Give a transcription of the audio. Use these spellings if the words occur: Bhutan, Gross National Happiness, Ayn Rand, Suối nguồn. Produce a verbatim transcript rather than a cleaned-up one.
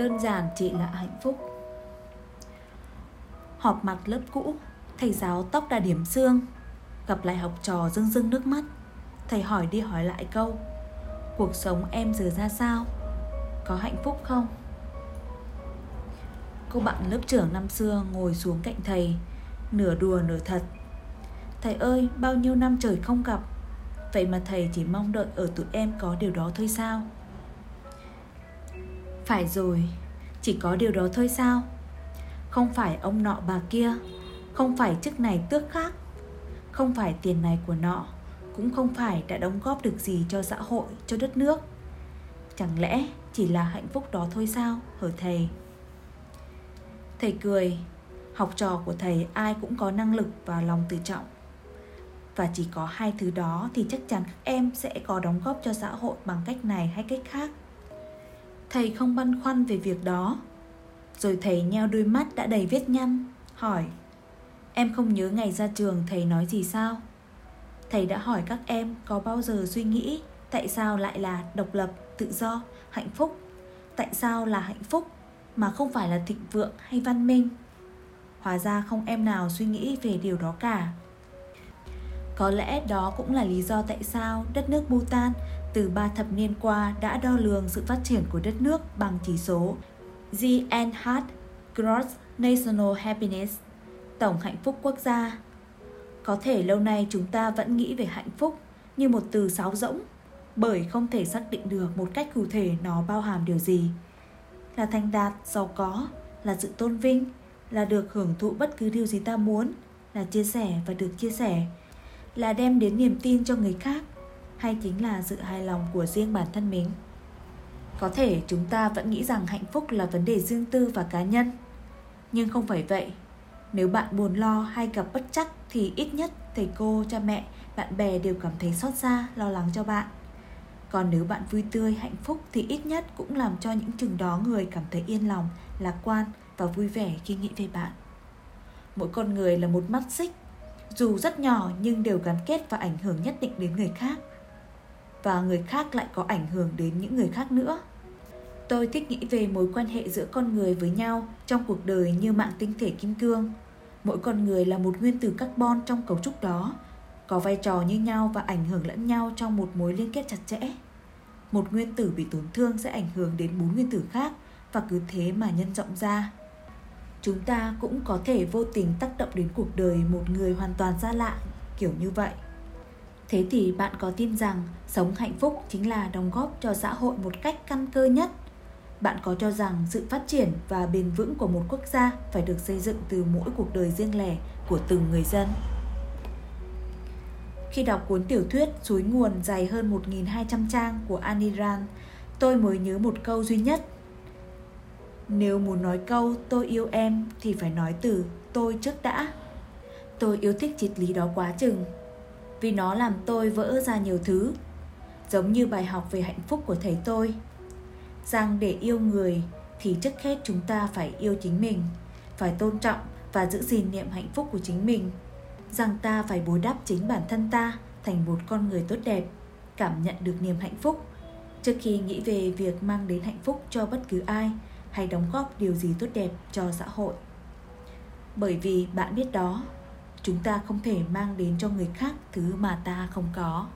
đơn giản chỉ là hạnh phúc. Họp mặt lớp cũ, thầy giáo tóc đã điểm xương, gặp lại học trò rưng rưng nước mắt. Thầy hỏi đi hỏi lại câu: cuộc sống em giờ ra sao? Có hạnh phúc không? Cô bạn lớp trưởng năm xưa ngồi xuống cạnh thầy, nửa đùa nửa thật: thầy ơi, bao nhiêu năm trời không gặp, vậy mà thầy chỉ mong đợi ở tụi em có điều đó thôi sao? Phải rồi, chỉ có điều đó thôi sao? Không phải ông nọ bà kia, không phải chức này tước khác, không phải tiền này của nọ, cũng không phải đã đóng góp được gì cho xã hội, cho đất nước. Chẳng lẽ chỉ là hạnh phúc đó thôi sao, hả thầy? Thầy cười. Học trò của thầy ai cũng có năng lực và lòng tự trọng, và chỉ có hai thứ đó thì chắc chắn các em sẽ có đóng góp cho xã hội bằng cách này hay cách khác. Thầy không băn khoăn về việc đó. Rồi thầy nheo đôi mắt đã đầy vết nhăn, hỏi: em không nhớ ngày ra trường thầy nói gì sao? Thầy đã hỏi các em có bao giờ suy nghĩ tại sao lại là độc lập, tự do, hạnh phúc? Tại sao là hạnh phúc mà không phải là thịnh vượng hay văn minh? Hóa ra không em nào suy nghĩ về điều đó cả. Có lẽ đó cũng là lý do tại sao đất nước Bhutan từ ba thập niên qua đã đo lường sự phát triển của đất nước bằng chỉ số giê en hát, Gross National Happiness, tổng hạnh phúc quốc gia. Có thể lâu nay chúng ta vẫn nghĩ về hạnh phúc như một từ sáo rỗng, bởi không thể xác định được một cách cụ thể nó bao hàm điều gì. Là thành đạt, giàu có, là sự tôn vinh, là được hưởng thụ bất cứ điều gì ta muốn, là chia sẻ và được chia sẻ, là đem đến niềm tin cho người khác, hay chính là sự hài lòng của riêng bản thân mình. Có thể chúng ta vẫn nghĩ rằng hạnh phúc là vấn đề riêng tư và cá nhân, nhưng không phải vậy. Nếu bạn buồn lo hay gặp bất trắc thì ít nhất thầy cô, cha mẹ, bạn bè đều cảm thấy xót xa, lo lắng cho bạn. Còn nếu bạn vui tươi, hạnh phúc thì ít nhất cũng làm cho những chừng đó người cảm thấy yên lòng, lạc quan và vui vẻ khi nghĩ về bạn. Mỗi con người là một mắt xích, dù rất nhỏ nhưng đều gắn kết và ảnh hưởng nhất định đến người khác. Và người khác lại có ảnh hưởng đến những người khác nữa. Tôi thích nghĩ về mối quan hệ giữa con người với nhau trong cuộc đời như mạng tinh thể kim cương. Mỗi con người là một nguyên tử carbon trong cấu trúc đó, có vai trò như nhau và ảnh hưởng lẫn nhau trong một mối liên kết chặt chẽ. Một nguyên tử bị tổn thương sẽ ảnh hưởng đến bốn nguyên tử khác, và cứ thế mà nhân rộng ra. Chúng ta cũng có thể vô tình tác động đến cuộc đời một người hoàn toàn xa lạ, kiểu như vậy. Thế thì bạn có tin rằng sống hạnh phúc chính là đóng góp cho xã hội một cách căn cơ nhất? Bạn có cho rằng sự phát triển và bền vững của một quốc gia phải được xây dựng từ mỗi cuộc đời riêng lẻ của từng người dân? Khi đọc cuốn tiểu thuyết Suối nguồn dài hơn một nghìn hai trăm trang của Ayn Rand, tôi mới nhớ một câu duy nhất. Nếu muốn nói câu tôi yêu em thì phải nói từ tôi trước đã. Tôi yêu thích triết lý đó quá chừng, vì nó làm tôi vỡ ra nhiều thứ, giống như bài học về hạnh phúc của thầy tôi, rằng để yêu người thì trước hết chúng ta phải yêu chính mình, phải tôn trọng và giữ gìn niềm hạnh phúc của chính mình, rằng ta phải bồi đắp chính bản thân ta thành một con người tốt đẹp, cảm nhận được niềm hạnh phúc, trước khi nghĩ về việc mang đến hạnh phúc cho bất cứ ai hay đóng góp điều gì tốt đẹp cho xã hội. Bởi vì bạn biết đó, chúng ta không thể mang đến cho người khác thứ mà ta không có.